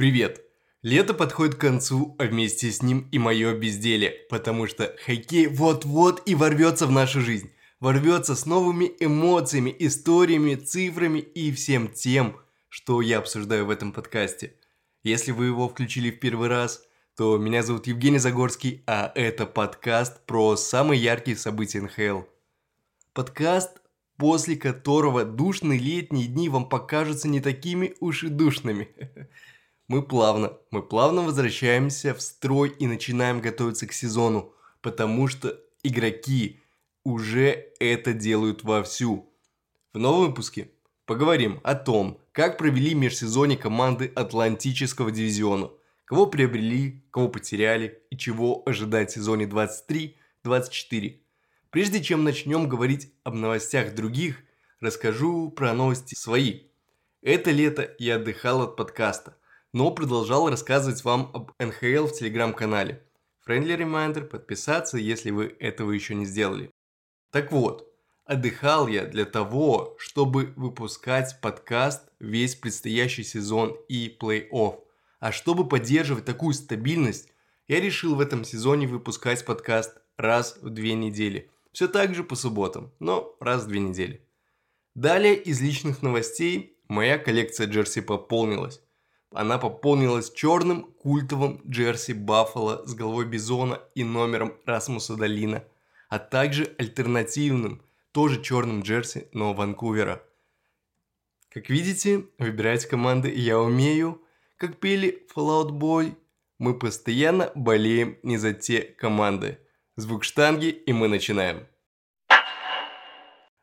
Привет! Лето подходит к концу, а вместе с ним и мое безделье, потому что хоккей вот-вот и ворвется в нашу жизнь. Ворвется с новыми эмоциями, историями, цифрами и всем тем, что я обсуждаю в этом подкасте. Если вы его включили в первый раз, то меня зовут Евгений Загорский, а это подкаст про самые яркие события НХЛ. Подкаст, после которого душные летние дни вам покажутся не такими уж и душными. Мы плавно возвращаемся в строй и начинаем готовиться к сезону, потому что игроки уже это делают вовсю. В новом выпуске поговорим о том, как провели межсезонье команды Атлантического дивизиона, кого приобрели, кого потеряли и чего ожидать в сезоне 23-24. Прежде чем начнем говорить об новостях других, расскажу про новости свои. Это лето я отдыхал от подкаста, но продолжал рассказывать вам об НХЛ в телеграм-канале. Friendly reminder подписаться, если вы этого еще не сделали. Так вот, отдыхал я для того, чтобы выпускать подкаст весь предстоящий сезон и плей-офф. А чтобы поддерживать такую стабильность, я решил в этом сезоне выпускать подкаст раз в 2 недели. Все так же по субботам, но раз в 2 недели. Далее из личных новостей моя коллекция джерси пополнилась. Она пополнилась черным культовым джерси Баффало с головой бизона и номером Расмуса Далина, а также альтернативным, тоже черным джерси, но Ванкувера. Как видите, выбирать команды я умею. Как пели Fallout Boy, мы постоянно болеем не за те команды. Звук штанги, и мы начинаем.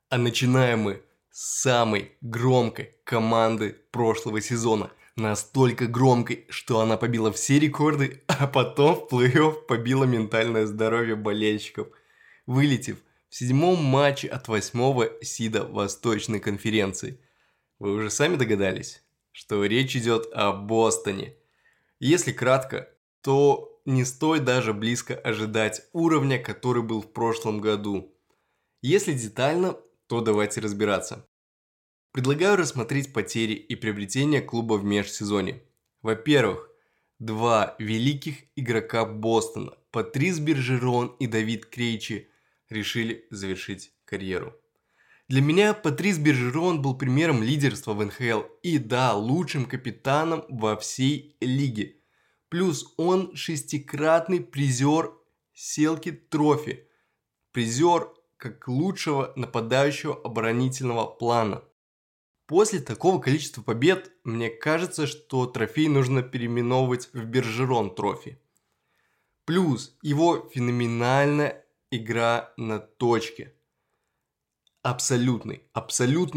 А начинаем мы с самой громкой команды прошлого сезона. Настолько громкой, что она побила все рекорды, а потом в плей-офф побила ментальное здоровье болельщиков, вылетев в 7-м матче от 8-го сида Восточной конференции. Вы уже сами догадались, что речь идет о Бостоне. Если кратко, то не стоит даже близко ожидать уровня, который был в прошлом году. Если детально, то давайте разбираться. Предлагаю рассмотреть потери и приобретения клуба в межсезонье. Во-первых, 2 великих игрока Бостона, Патрис Бержерон и Давид Крейчи, решили завершить карьеру. Для меня Патрис Бержерон был примером лидерства в НХЛ и, да, лучшим капитаном во всей лиге. Плюс он 6-кратный призер Селки Трофи, призер как лучшего нападающего оборонительного плана. После такого количества побед, мне кажется, что трофей нужно переименовывать в Бержерон Трофи. Плюс его феноменальная игра на точке. Абсолютный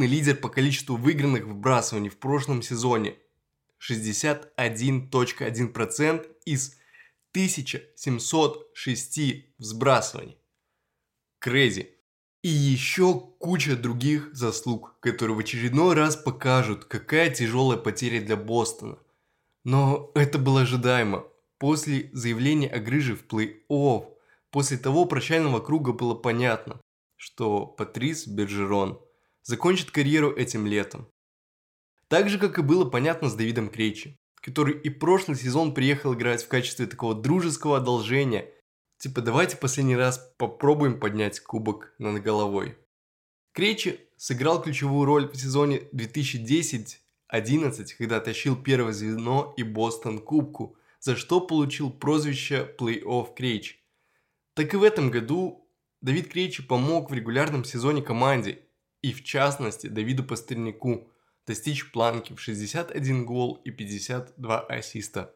лидер по количеству выигранных вбрасываний в прошлом сезоне. 61.1% из 1706 взбрасываний. Крэзи. И еще куча других заслуг, которые в очередной раз покажут, какая тяжелая потеря для Бостона. Но это было ожидаемо. После заявления о грыже в плей-офф, после того прощального круга было понятно, что Патрис Бержерон закончит карьеру этим летом. Так же, как и было понятно с Давидом Крейчи, который и прошлый сезон приехал играть в качестве такого дружеского одолжения, типа, давайте последний раз попробуем поднять кубок над головой. Крейчи сыграл ключевую роль в сезоне 2010-11, когда тащил первое звено и Бостон кубку, за что получил прозвище плей-офф Крейчи. Так и в этом году Давид Крейчи помог в регулярном сезоне команде, и в частности Давиду Пастерняку, достичь планки в 61 гол и 52 ассиста.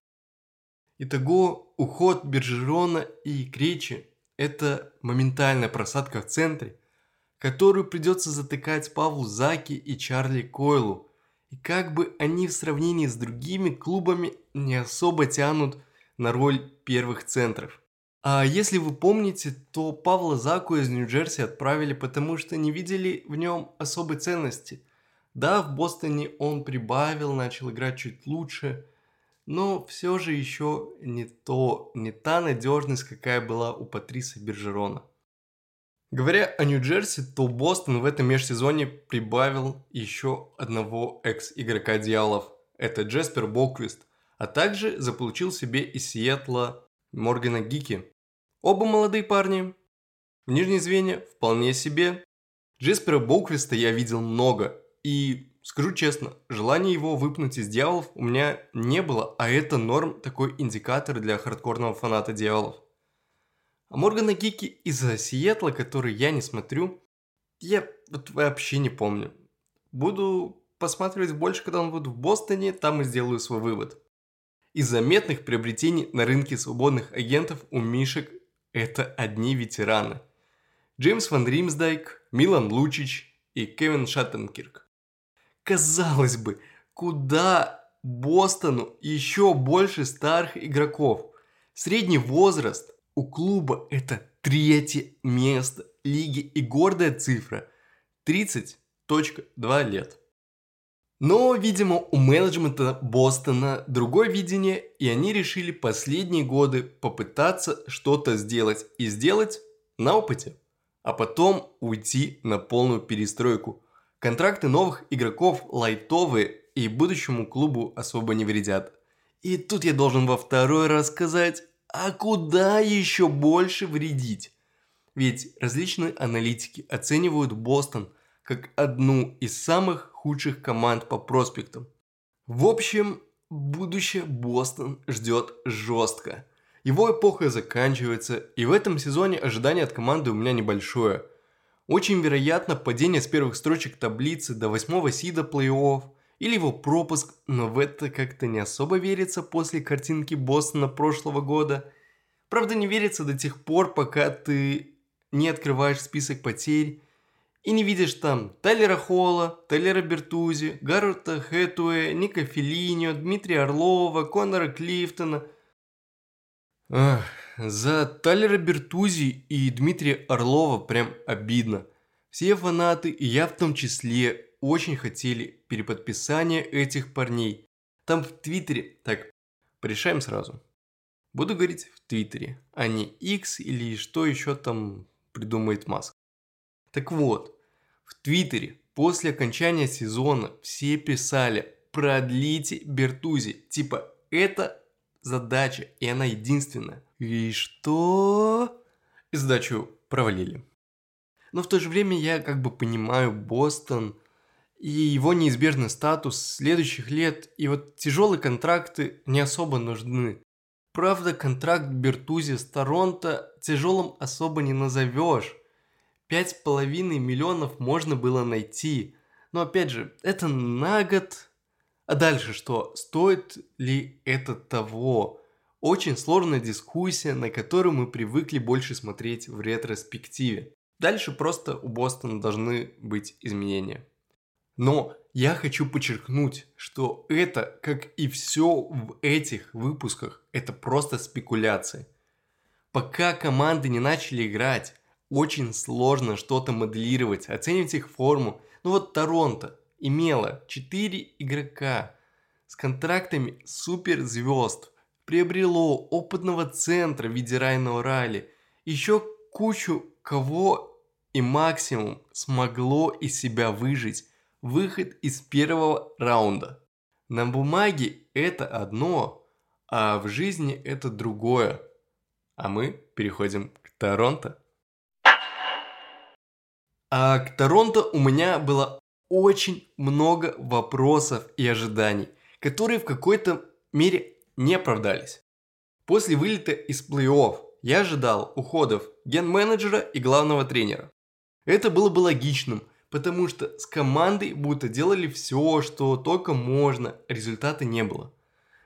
Итого, уход Бержерона и Крейчи – это моментальная просадка в центре, которую придется затыкать Павлу Заке и Чарли Койлу. И как бы они в сравнении с другими клубами не особо тянут на роль первых центров. А если вы помните, то Павла Заку из Нью-Джерси отправили, потому что не видели в нем особой ценности. Да, в Бостоне он прибавил, начал играть чуть лучше, но все же еще не та надежность, какая была у Патриса Бержерона. Говоря о Нью-Джерси, то Бостон в этом межсезонье прибавил еще одного экс-игрока дьяволов. Это Джеспер Боквист, а также заполучил себе из Сиэтла Моргана Гики. Оба молодые парни в нижней звене вполне себе. Джеспера Боквиста я видел много, и скажу честно, желания его выпнуть из дьяволов у меня не было, а это норм, такой индикатор для хардкорного фаната дьяволов. А Моргана Гики из-за Сиэтла, который я не смотрю, я вообще не помню. Буду посматривать больше, когда он будет в Бостоне, там и сделаю свой вывод. Из заметных приобретений на рынке свободных агентов у Мишек это одни ветераны. Джеймс Ван Римсдайк, Милан Лучич и Кевин Шаттенкирк. Казалось бы, куда Бостону еще больше старых игроков? Средний возраст у клуба это 3-е место лиги и гордая цифра 30.2 лет. Но, видимо, у менеджмента Бостона другое видение, и они решили последние годы попытаться что-то сделать и сделать на опыте, а потом уйти на полную перестройку. Контракты новых игроков лайтовые и будущему клубу особо не вредят. И тут я должен во второй раз сказать, а куда еще больше вредить? Ведь различные аналитики оценивают Бостон как одну из самых худших команд по проспектам. В общем, будущее Бостон ждет жестко. Его эпоха заканчивается, и в этом сезоне ожидание от команды у меня небольшое. Очень вероятно падение с первых строчек таблицы до 8-го сида плей-офф или его пропуск, но в это как-то не особо верится после картинки Бостона прошлого года. Правда, не верится до тех пор, пока ты не открываешь список потерь и не видишь там Тайлера Холла, Тайлера Бертузи, Гарварда Хэтуэя, Ника Фелинио, Дмитрия Орлова, Конора Клифтона. За Тайлера Бертузи и Дмитрия Орлова прям обидно. Все фанаты, и я в том числе, очень хотели переподписания этих парней. Там в Твиттере... Так, порешаем сразу. Буду говорить в Твиттере, а не X или что еще там придумает Маск. Так вот... В Твиттере после окончания сезона все писали «Продлите Бертузи». Типа, это задача, и она единственная. И что? И задачу провалили. Но в то же время я как бы понимаю Бостон и его неизбежный статус следующих лет. И вот тяжелые контракты не особо нужны. Правда, контракт Бертузи с Торонто тяжелым особо не назовешь. 5,5 миллионов можно было найти. Но опять же, это на год. А дальше что? Стоит ли это того? Очень сложная дискуссия, на которую мы привыкли больше смотреть в ретроспективе. Дальше просто у Бостона должны быть изменения. Но я хочу подчеркнуть, что это, как и все в этих выпусках, это просто спекуляции. Пока команды не начали играть, очень сложно что-то моделировать, оценивать их форму. Ну вот Торонто имела 4 игрока с контрактами суперзвезд, приобрело опытного центра в виде Райана О'Райли, еще кучу кого и максимум смогло из себя выжить выход из первого раунда. На бумаге это одно, а в жизни это другое. А мы переходим к Торонто. А к Торонто у меня было очень много вопросов и ожиданий, которые в какой-то мере не оправдались. После вылета из плей-офф я ожидал уходов ген-менеджера и главного тренера. Это было бы логичным, потому что с командой будто делали все, что только можно, результата не было.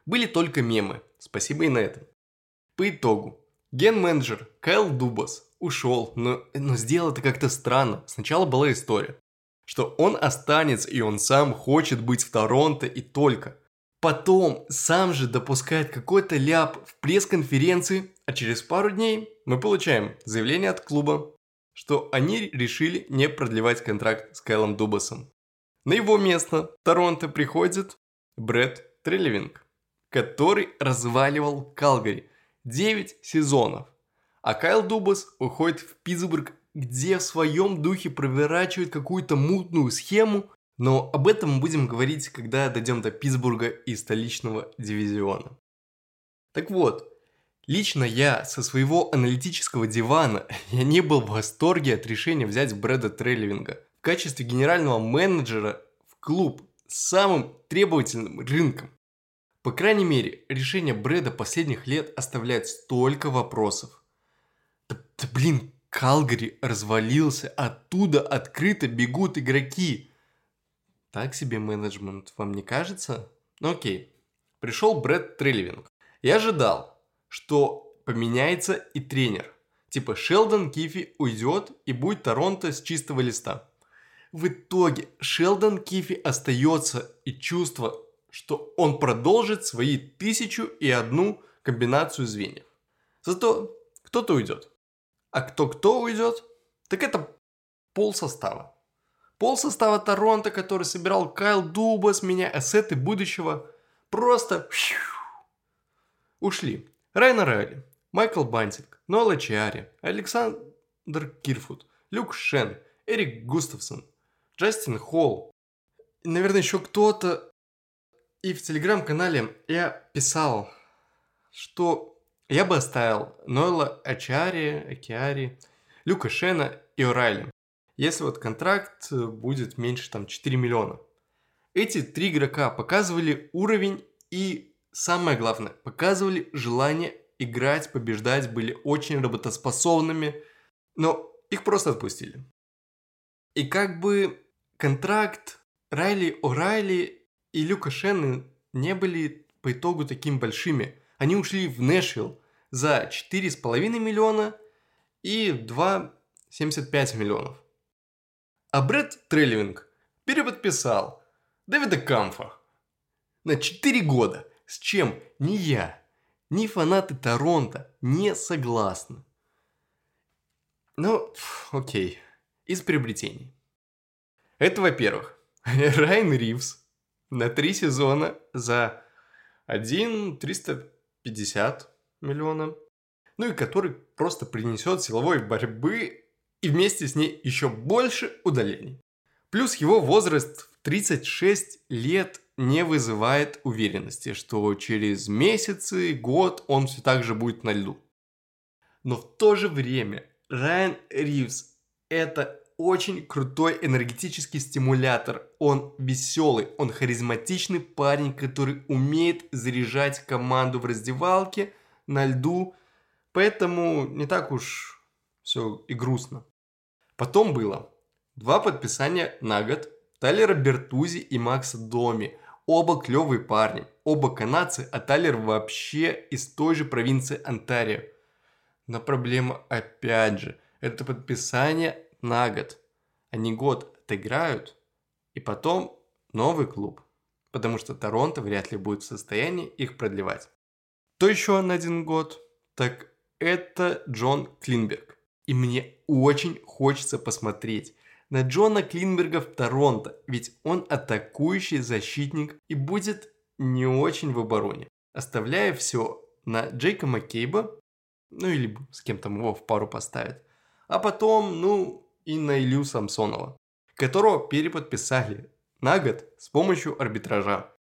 Были только мемы, спасибо и на этом. По итогу, ген-менеджер Кайл Дубас ушел, но сделал это как-то странно. Сначала была история, что он останется и он сам хочет быть в Торонто и только. Потом сам же допускает какой-то ляп в пресс-конференции, а через пару дней мы получаем заявление от клуба, что они решили не продлевать контракт с Кайлом Дубасом. На его место в Торонто приходит Брэд Трелвинг, который разваливал Калгари 9 сезонов. А Кайл Дубас уходит в Питтсбург, где в своем духе проворачивает какую-то мутную схему, Но об этом мы будем говорить, когда дойдем до Питтсбурга и столичного дивизиона. Так вот, лично я со своего аналитического дивана я не был в восторге от решения взять Брэда Трелвинга в качестве генерального менеджера в клуб с самым требовательным рынком. По крайней мере, решение Брэда последних лет оставляет столько вопросов. Да, Калгари развалился, оттуда открыто бегут игроки. Так себе менеджмент, вам не кажется? Ну окей. Пришел Брэд Трелвинг. Я ожидал, что поменяется и тренер. Типа Шелдон Кифи уйдет и будет Торонто с чистого листа. В итоге Шелдон Кифи остается, и чувство, что он продолжит свои 1001 комбинацию звеньев. Зато кто-то уйдет. А кто-кто уйдет? Так это полсостава. Полсостава Торонто, который собирал Кайл Дубас, меня, ассеты будущего, просто ушли. Райан О'Райли, Майкл Бантинг, Ноэль Аччари, Александр Кирфуд, Люк Шен, Эрик Густавсон, Джастин Холл. И, наверное, еще кто-то. И в телеграм-канале я писал, что я бы оставил Ноэла Аччари, Люка Шена и О'Райли, если вот контракт будет меньше там 4 миллиона. Эти три игрока показывали уровень и, самое главное, показывали желание играть, побеждать, были очень работоспособными, но их просто отпустили. И как бы контракт Райли, О'Райли и Люка Шена не были по итогу такими большими. Они ушли в Нэшвилл за 4,5 миллиона и 2,75 миллионов. А Брэд Трелвинг переподписал Дэвида Камфа на 4 года, с чем ни я, ни фанаты Торонто не согласны. Ну, окей, из приобретений. Это, во-первых, Райан Ривз на 3 сезона за 1,350 миллиона, ну и который просто принесет силовой борьбы и вместе с ней еще больше удалений. Плюс его возраст в 36 лет не вызывает уверенности, что через месяцы, год он все так же будет на льду. Но в то же время Райан Ривз – это очень крутой энергетический стимулятор. Он веселый, он харизматичный парень, который умеет заряжать команду в раздевалке, на льду. Поэтому не так уж все и грустно. Потом было 2 подписания на год Тайлера Бертузи и Макса Доми. Оба клевые парни, оба канадцы, а Тайлер вообще из той же провинции Онтарио. Но проблема опять же, это подписание на год. Они год отыграют, и потом новый клуб. Потому что Торонто вряд ли будет в состоянии их продлевать. Кто еще на 1 год? Так это Джон Клинберг. И мне очень хочется посмотреть на Джона Клинберга в Торонто. Ведь он атакующий защитник и будет не очень в обороне. Оставляя все на Джейка Маккейба, ну или с кем там его в пару поставят. А потом, и на Илью Самсонова, которого переподписали на год с помощью арбитража.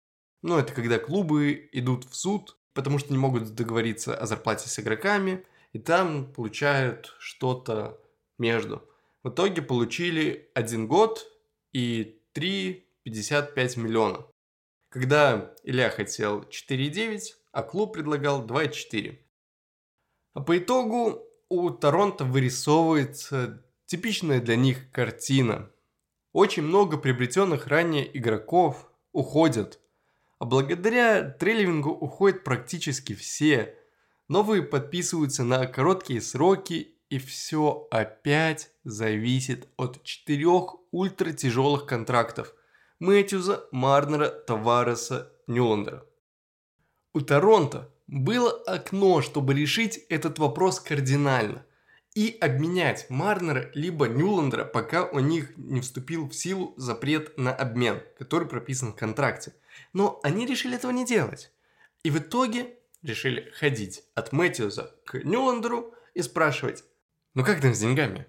Ну, это когда клубы идут в суд, потому что не могут договориться о зарплате с игроками, и там получают что-то между. В итоге получили 1 год и 3,55 миллиона. Когда Илья хотел 4,9, а клуб предлагал 2,4. А по итогу у Торонто вырисовывается типичная для них картина. Очень много приобретенных ранее игроков уходят. А благодаря Трелвингу уходят практически все. Новые подписываются на короткие сроки, и все опять зависит от 4 ультратяжелых контрактов. Мэтьюза, Марнера, Тавареса, Нюландера. У Торонто было окно, чтобы решить этот вопрос кардинально и обменять Марнера либо Нюландера, пока у них не вступил в силу запрет на обмен, который прописан в контракте. Но они решили этого не делать. И в итоге решили ходить от Мэтьюза к Нюландеру и спрашивать, ну как там с деньгами?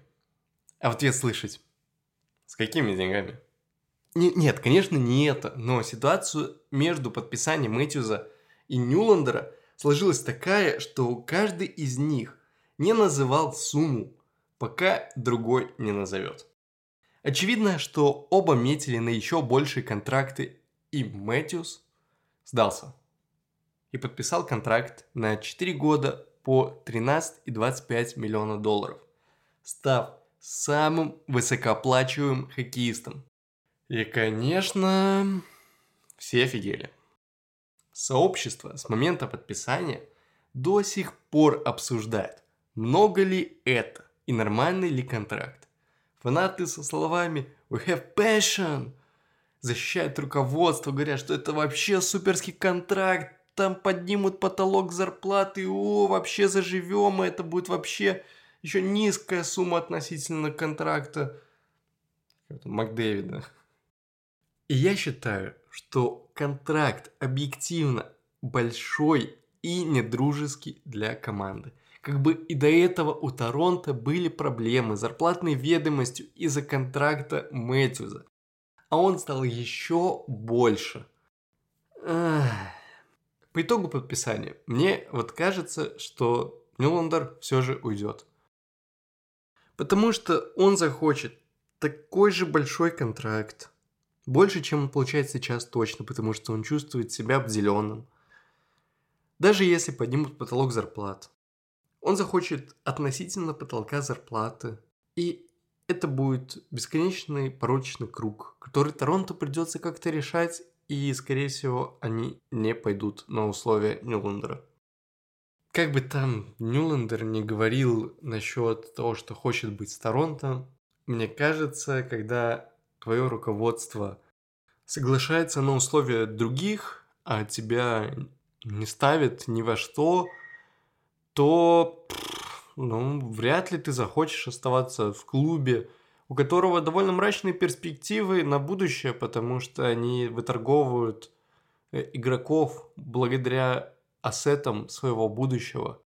А в ответ слышать, с какими деньгами? Нет, конечно, не это, но ситуацию между подписанием Мэтьюза и Нюландера сложилась такая, что каждый из них не называл сумму, пока другой не назовет. Очевидно, что оба метили на еще большие контракты, и Мэтьюз сдался и подписал контракт на 4 года по 13,25 миллиона долларов, став самым высокооплачиваемым хоккеистом. И, конечно, все офигели. Сообщество с момента подписания до сих пор обсуждает, много ли это и нормальный ли контракт. Фанаты со словами «We have passion» защищают руководство, говорят, что это вообще суперский контракт, там поднимут потолок зарплаты, вообще заживем, и это будет вообще еще низкая сумма относительно контракта Макдэвида. И я считаю, что контракт объективно большой и недружеский для команды. Как бы и до этого у Торонто были проблемы с зарплатной ведомостью из-за контракта Мэтьюза. А он стал еще больше. По итогу подписания, мне кажется, что Нюландер все же уйдет. Потому что он захочет такой же большой контракт. Больше, чем он получает сейчас точно, потому что он чувствует себя обделенным. Даже если поднимут потолок зарплат. Он захочет относительно потолка зарплаты. И это будет бесконечный порочный круг, который Торонто придется как-то решать, и, скорее всего, они не пойдут на условия Нюландера. Как бы там Нюландер не говорил насчет того, что хочет быть с Торонто, мне кажется, когда твое руководство соглашается на условия других, а тебя не ставит ни во что, то вряд ли ты захочешь оставаться в клубе, у которого довольно мрачные перспективы на будущее, потому что они выторговывают игроков благодаря ассетам своего будущего.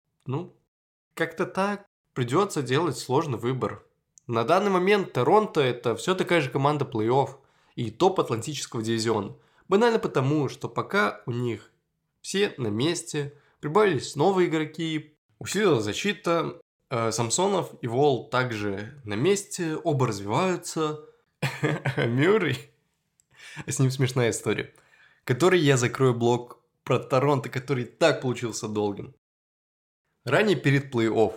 Как-то так. Придется делать сложный выбор. На данный момент Торонто – это все такая же команда плей-офф и топ Атлантического дивизиона. Банально потому, что пока у них все на месте, прибавились новые игроки, усилилась защита, Самсонов и Волл также на месте, оба развиваются. Мюррей, с ним смешная история, который я закрою блог про Торонто, который так получился долгим. Ранее перед плей-офф,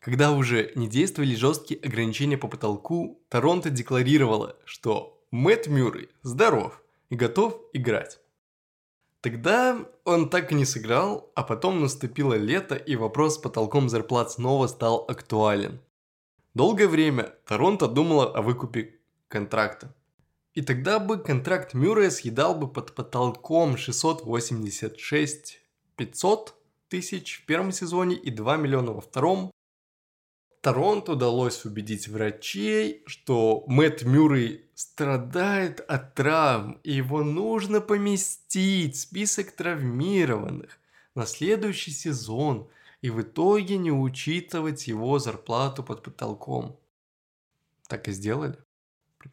когда уже не действовали жесткие ограничения по потолку, Торонто декларировала, что Мэт Мюррей здоров и готов играть. Тогда он так и не сыграл, а потом наступило лето, и вопрос с потолком зарплат снова стал актуален. Долгое время Торонто думала о выкупе контракта. И тогда бы контракт Мюррея съедал бы под потолком 686 500 тысяч в первом сезоне и 2 миллиона во втором. Торонто удалось убедить врачей, что Мэт Мюррей страдает от травм, и его нужно поместить в список травмированных на следующий сезон и в итоге не учитывать его зарплату под потолком. Так и сделали.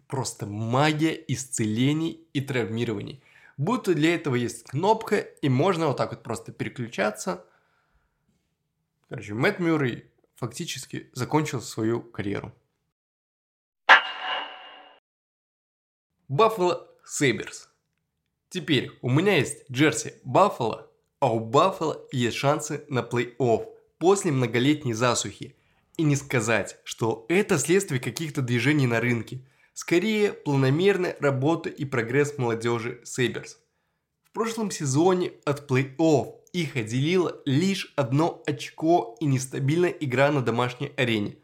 Просто магия исцелений и травмирований. Будто для этого есть кнопка, и можно вот так вот просто переключаться. Короче, Мэт Мюррей фактически закончил свою карьеру. Баффало Сейберс. Теперь у меня есть джерси Баффало, а у Баффало есть шансы на плей-офф после многолетней засухи. И не сказать, что это следствие каких-то движений на рынке. Скорее, планомерная работа и прогресс молодежи Сейберс. В прошлом сезоне от плей-офф их отделило лишь одно очко и нестабильная игра на домашней арене.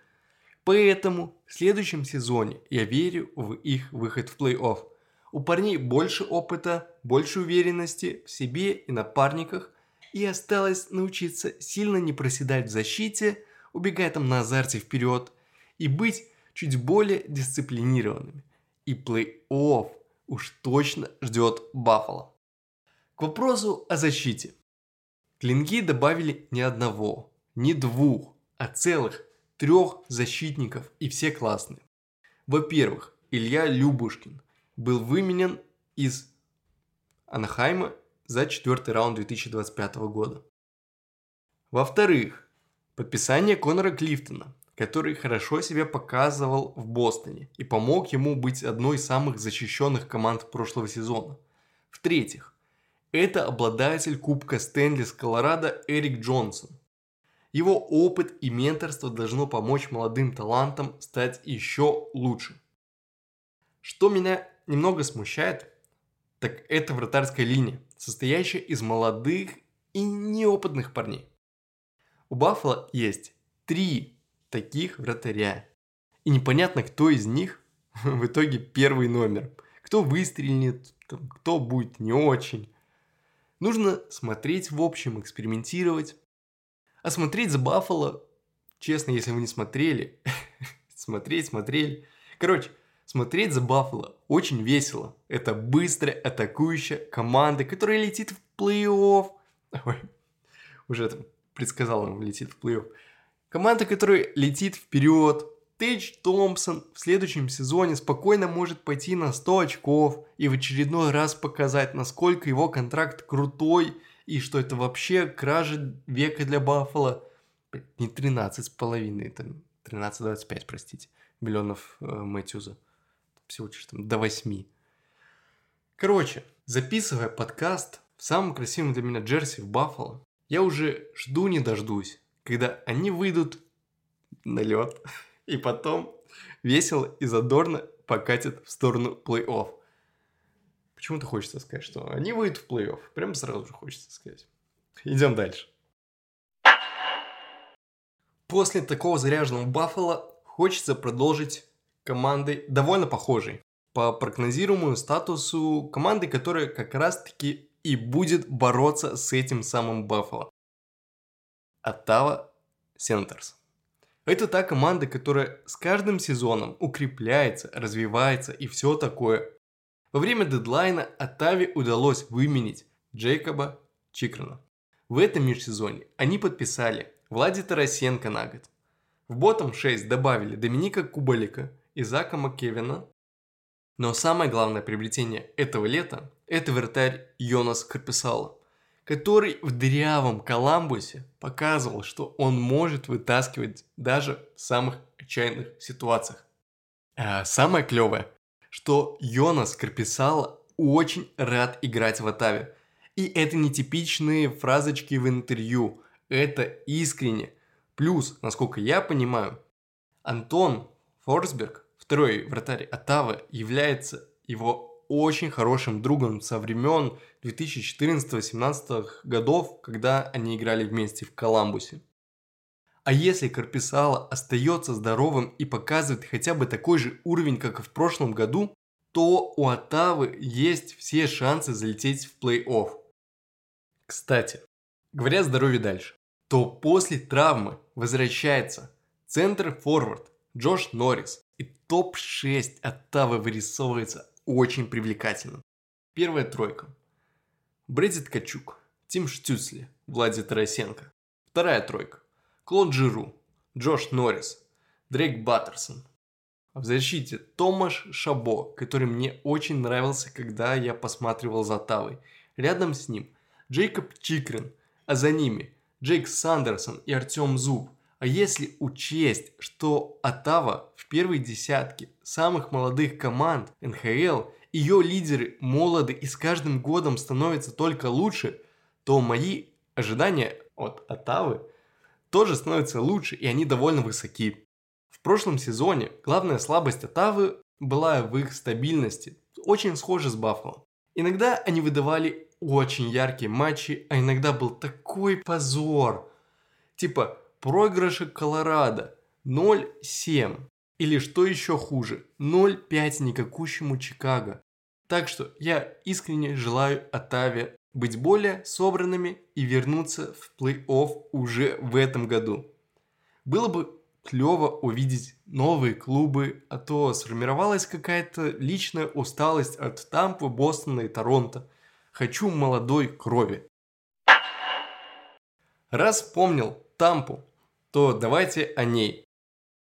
Поэтому в следующем сезоне я верю в их выход в плей-офф. У парней больше опыта, больше уверенности в себе и напарниках. И осталось научиться сильно не проседать в защите, убегая там на азарте вперед. И быть чуть более дисциплинированными. И плей-офф уж точно ждет Баффало. К вопросу о защите. Клинги добавили не одного, не двух, а целых 3 защитников, и все классные. Во-первых, Илья Любушкин, был выменен из Анахайма за 4-й раунд 2025 года. Во-вторых, подписание Конора Клифтона, который хорошо себя показывал в Бостоне и помог ему быть одной из самых защищенных команд прошлого сезона. В-третьих, это обладатель Кубка Стэнли с Колорадо Эрик Джонсон. Его опыт и менторство должно помочь молодым талантам стать еще лучше. Что меня немного смущает, так это вратарская линия, состоящая из молодых и неопытных парней. У Баффало есть 3 таких вратаря. И непонятно, кто из них в итоге первый номер. Кто выстрелит, кто будет не очень. Нужно смотреть в общем, экспериментировать. А смотреть за Баффало, честно, если вы не смотрели, смотрели. Короче, смотреть за Баффало очень весело. Это быстрая, атакующая команда, которая летит в плей-офф. Ой, уже там предсказал, он летит в плей-офф. Команда, которая летит вперед. Тейдж Томпсон в следующем сезоне спокойно может пойти на 100 очков и в очередной раз показать, насколько его контракт крутой и что это вообще кража века для Баффало. Не 13,5, там 13,25, простите, миллионов Мэтьюза. Всего лишь там до 8. Короче, записывая подкаст в самом красивом для меня джерси в Баффало, я уже жду не дождусь, когда они выйдут на лед и потом весело и задорно покатят в сторону плей-офф. Почему-то хочется сказать, что они выйдут в плей-офф. Прям сразу же хочется сказать. Идем дальше. После такого заряженного Баффало хочется продолжить команды довольно похожей по прогнозируемому статусу команды, которая как раз-таки и будет бороться с этим самым Баффало. Оттава Сентерс. Это та команда, которая с каждым сезоном укрепляется, развивается и все такое. Во время дедлайна Оттаве удалось выменить Джейкоба Чикрена. В этом межсезонье они подписали Влади Тарасенко на год. В ботом 6 добавили Доминика Кубалика и Зака Маккевина. Но самое главное приобретение этого лета – это вратарь Йонас Корписало, который в дырявом Коламбусе показывал, что он может вытаскивать даже в самых отчаянных ситуациях. А самое клевое, что Йонас Корписало очень рад играть в Оттаве. И это не типичные фразочки в интервью, это искренне. Плюс, насколько я понимаю, Антон Форсберг, второй вратарь Оттавы, является его очень хорошим другом со времен 2014-2017 годов, когда они играли вместе в Коламбусе. А если Корписало остается здоровым и показывает хотя бы такой же уровень, как и в прошлом году, то у Оттавы есть все шансы залететь в плей-офф. Кстати, говоря о здоровье дальше, то после травмы возвращается центр-форвард Джош Норрис, и топ-6 Оттавы вырисовывается очень привлекательно. Первая тройка. Брэди Ткачук, Тим Штюцли, Влади Тарасенко. Вторая тройка. Клод Жиру, Джош Норрис, Дрейк Баттерсон. В защите Томаш Шабо, который мне очень нравился, когда я посматривал за Оттавой. Рядом с ним Джейкоб Чикрен, а за ними Джейк Сандерсон и Артем Зуб. А если учесть, что Оттава в первой десятке самых молодых команд НХЛ, ее лидеры молоды и с каждым годом становятся только лучше, то мои ожидания от Оттавы тоже становятся лучше, и они довольно высоки. В прошлом сезоне главная слабость Оттавы была в их стабильности, очень схожа с Баффало. Иногда они выдавали очень яркие матчи, а иногда был такой позор, типа проигрыши Колорадо 0-7 или, что еще хуже, 0-5 никакущему Чикаго. Так что я искренне желаю Оттаве быть более собранными и вернуться в плей-офф уже в этом году. Было бы клево увидеть новые клубы, а то сформировалась какая-то личная усталость от Тампы, Бостона и Торонто. Хочу молодой крови. Раз вспомнил Тампу, то давайте о ней.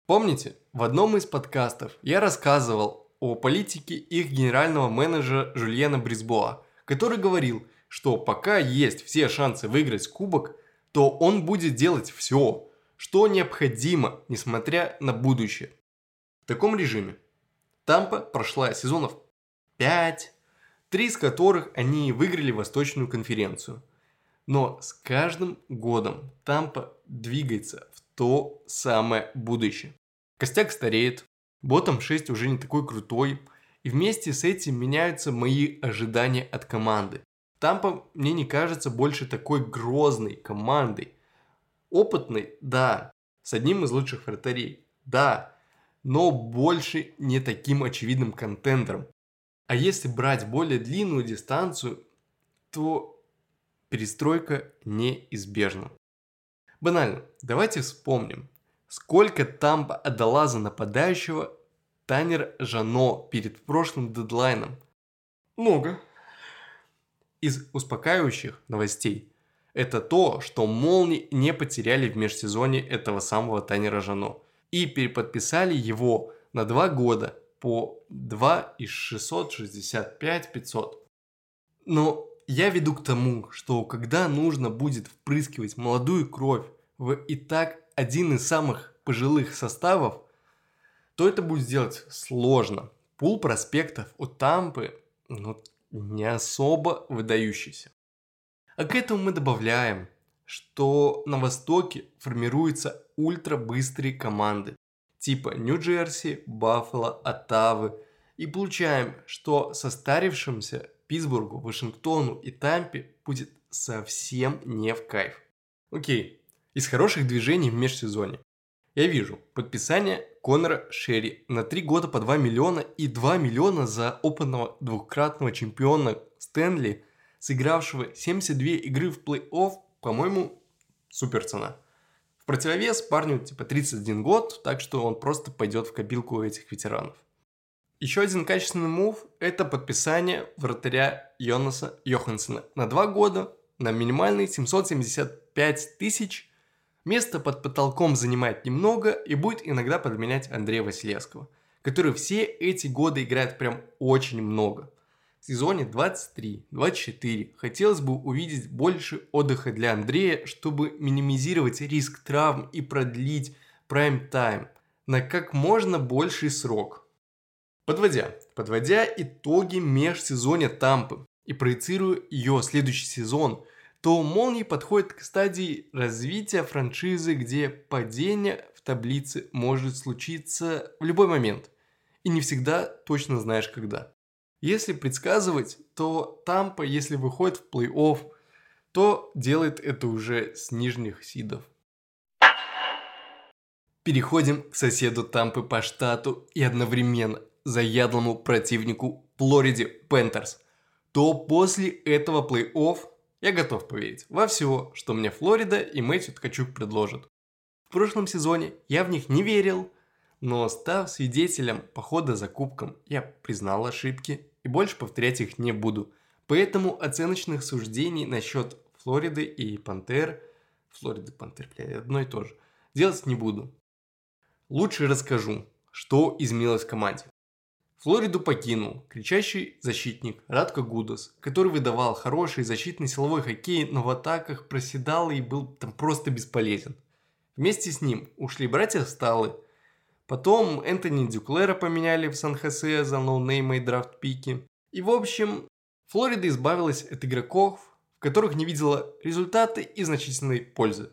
Помните, в одном из подкастов я рассказывал о политике их генерального менеджера Жюльена Брисбоа, который говорил, что пока есть все шансы выиграть кубок, то он будет делать все, что необходимо, несмотря на будущее. В таком режиме Тампа прошла сезонов 5, 3 из которых они выиграли Восточную конференцию. Но с каждым годом Тампа двигается в то самое будущее. Костяк стареет, ботом 6 уже не такой крутой, и вместе с этим меняются мои ожидания от команды. Тампа мне не кажется больше такой грозной командой. Опытной, да, с одним из лучших вратарей, да, но больше не таким очевидным контендером. А если брать более длинную дистанцию, то перестройка неизбежна. Банально, давайте вспомним, сколько Тампа отдала за нападающего Танер Жано перед прошлым дедлайном. Много. Из успокаивающих новостей это то, что Молнии не потеряли в межсезонье этого самого Танера Жано и переподписали его на 2 года по 2,665,500. Но я веду к тому, что когда нужно будет впрыскивать молодую кровь в и так один из самых пожилых составов, то это будет сделать сложно. Пул проспектов у Тампы, не особо выдающийся. А к этому мы добавляем, что на Востоке формируются ультрабыстрые команды типа Нью-Джерси, Баффало, Оттавы. И получаем, что состарившимся Питтсбургу, Вашингтону и Тампе будет совсем не в кайф. Окей, из хороших движений в межсезонье я вижу подписание Конора Шерри на 3 года по 2 миллиона и 2 миллиона за опытного двукратного чемпиона Стэнли, сыгравшего 72 игры в плей-офф, по-моему, супер цена. В противовес парню типа 31 год, так что он просто пойдет в копилку этих ветеранов. Еще один качественный мув – это подписание вратаря Йонаса Йоханссона на 2 года на минимальные 775 тысяч. Место под потолком занимает немного и будет иногда подменять Андрея Василевского, который все эти годы играет прям очень много. В сезоне 23-24 хотелось бы увидеть больше отдыха для Андрея, чтобы минимизировать риск травм и продлить прайм-тайм на как можно больший срок. Подводя итоги межсезонья Тампы и проецируя ее следующий сезон, то Молнии подходит к стадии развития франшизы, где падение в таблице может случиться в любой момент. И не всегда точно знаешь когда. Если предсказывать, то Тампа, если выходит в плей-офф, то делает это уже с нижних сидов. Переходим к соседу Тампы по штату и одновременно заядлому противнику Флориде Пентерс. То после этого плей-офф я готов поверить во все, что мне Флорида и Мэтью Ткачук предложат. В прошлом сезоне я в них не верил, но став свидетелем похода за кубком, я признал ошибки и больше повторять их не буду. Поэтому оценочных суждений насчет Флориды и Пантер, одно и то же, делать не буду. Лучше расскажу, что изменилось в команде. Флориду покинул кричащий защитник Радко Гудас, который выдавал хороший защитный силовой хоккей, но в атаках проседал и был там просто бесполезен. Вместе с ним ушли братья Сталы. Потом Энтони Дюклера поменяли в Сан-Хосе за ноунеймы и драфт-пики. И в общем, Флорида избавилась от игроков, в которых не видела результаты и значительной пользы.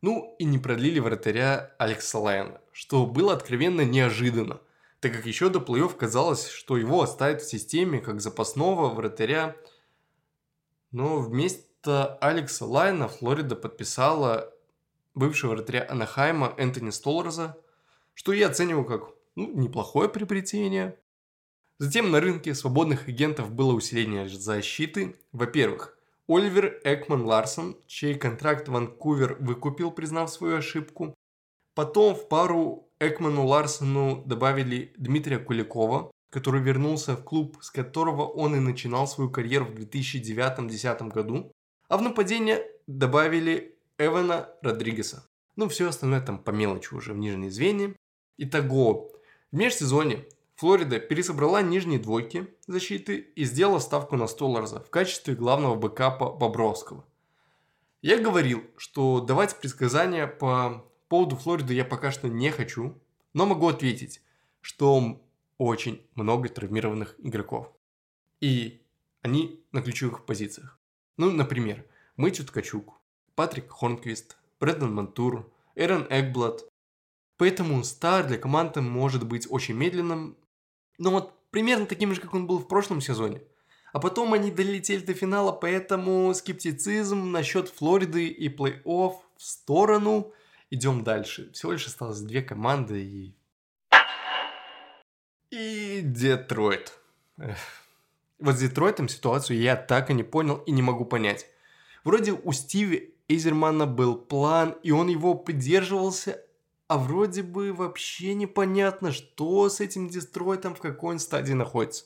Ну и не продлили вратаря Алекса Лайона, что было откровенно неожиданно, так как еще до плей-офф казалось, что его оставят в системе как запасного вратаря. Но вместо Алекса Лайна Флорида подписала бывшего вратаря Анахайма Энтони Столарза, что я оцениваю как неплохое приобретение. Затем на рынке свободных агентов было усиление защиты. Во-первых, Оливер Экман Ларсон, чей контракт Ванкувер выкупил, признав свою ошибку. Потом в пару Экману Ларсону добавили Дмитрия Куликова, который вернулся в клуб, с которого он и начинал свою карьеру в 2009-2010 году. А в нападение добавили Эвана Родригеса. Все остальное там по мелочи уже в нижней звене. Итого, в межсезонье Флорида пересобрала нижние двойки защиты и сделала ставку на Столларза в качестве главного бэкапа Бобровского. Я говорил, что давать предсказания по поводу Флориды я пока что не хочу, но могу ответить, что очень много травмированных игроков. И они на ключевых позициях. Ну, например, Мэтью Ткачук, Патрик Хорнквист, Брэдман Монтур, Эрон Экблад. Поэтому старт для команды может быть очень медленным, но вот примерно таким же, как он был в прошлом сезоне. А потом они долетели до финала, поэтому скептицизм насчет Флориды и плей-офф в сторону. Идем дальше. Всего лишь осталось две команды и Детройт. Вот с Детройтом ситуацию я так и не понял и не могу понять. Вроде у Стиви Эйзермана был план, и он его придерживался, а вроде бы вообще непонятно, что с этим Детройтом, в какой он стадии находится.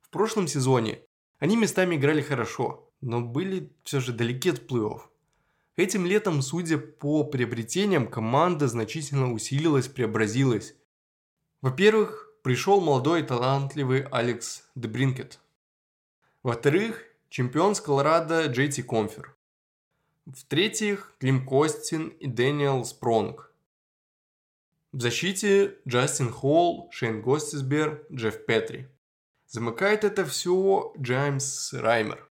В прошлом сезоне они местами играли хорошо, но были все же далеки от плей-офф. Этим летом, судя по приобретениям, команда значительно усилилась, преобразилась. Во-первых, пришел молодой и талантливый Алекс Дебринкет. Во-вторых, чемпион с Колорадо Джей Ти Комфер. В-третьих, Клим Костин и Дэниел Спронг. В защите Джастин Холл, Шейн Гостисбер, Джефф Петри. Замыкает это все Джеймс Раймер.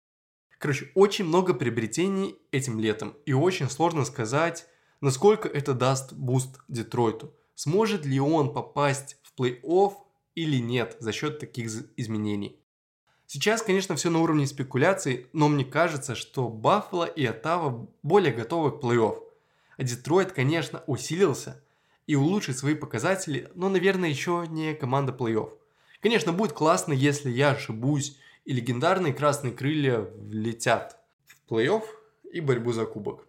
Короче, очень много приобретений этим летом. И очень сложно сказать, насколько это даст буст Детройту. Сможет ли он попасть в плей-офф или нет за счет таких изменений. Сейчас, конечно, все на уровне спекуляций, но мне кажется, что Баффало и Оттава более готовы к плей-офф. А Детройт, конечно, усилился и улучшит свои показатели, но, наверное, еще не команда плей-офф. Конечно, будет классно, если я ошибусь, и легендарные красные крылья влетят в плей-офф и борьбу за кубок.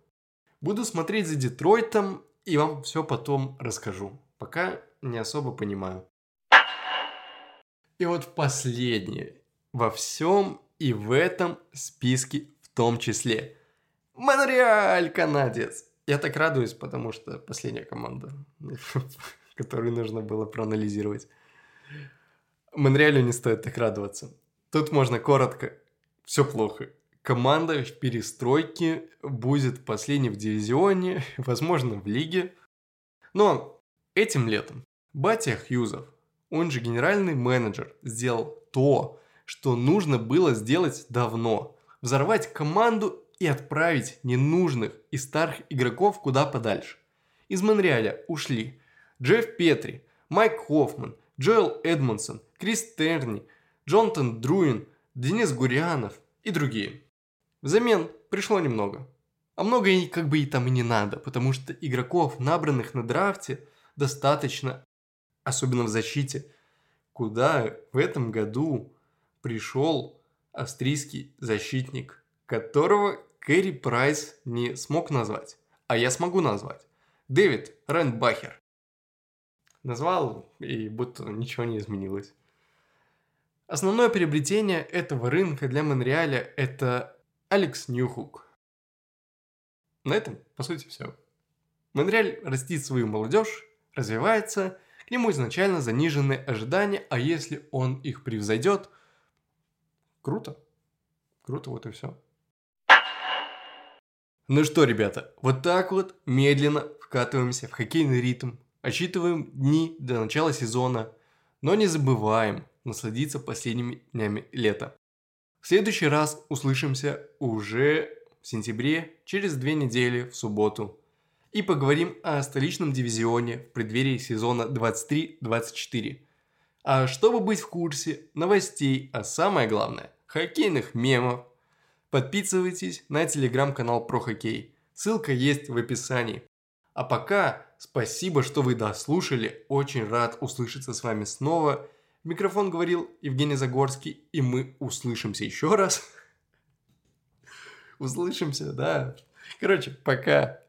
Буду смотреть за Детройтом и вам все потом расскажу. Пока не особо понимаю. И вот последнее. Во всем и в этом списке в том числе. Монреаль, канадец. Я так радуюсь, потому что последняя команда, которую нужно было проанализировать. Монреалю не стоит так радоваться. Тут можно коротко. Все плохо. Команда в перестройке будет последней в дивизионе, возможно, в лиге. Но этим летом Батя Хьюзов, он же генеральный менеджер, сделал то, что нужно было сделать давно. Взорвать команду и отправить ненужных и старых игроков куда подальше. Из Монреаля ушли Джефф Петри, Майк Хоффман, Джоэл Эдмонсон, Крис Терни, Джонатан Друин, Денис Гурьянов и другие. Взамен пришло немного. А много как бы и там и не надо, потому что игроков, набранных на драфте, достаточно, особенно в защите, куда в этом году пришел австрийский защитник, которого Кэри Прайс не смог назвать, а я смогу назвать. Дэвид Рендбахер. Назвал, и будто ничего не изменилось. Основное приобретение этого рынка для Монреаля – это Алекс Ньюхук. На этом, по сути, все. Монреаль растит свою молодежь, развивается, к нему изначально занижены ожидания, а если он их превзойдет, круто. Круто, вот и все. Ну что, ребята, вот так вот медленно вкатываемся в хоккейный ритм, отсчитываем дни до начала сезона, но не забываем насладиться последними днями лета. В следующий раз услышимся уже в сентябре, через 2 недели, в субботу. И поговорим о столичном дивизионе в преддверии сезона 23-24. А чтобы быть в курсе новостей, а самое главное, хоккейных мемов, подписывайтесь на телеграм-канал про хоккей. Ссылка есть в описании. А пока спасибо, что вы дослушали. Очень рад услышаться с вами снова. В микрофон говорил Евгений Загорский, и мы услышимся еще раз. Услышимся, да. Короче, пока.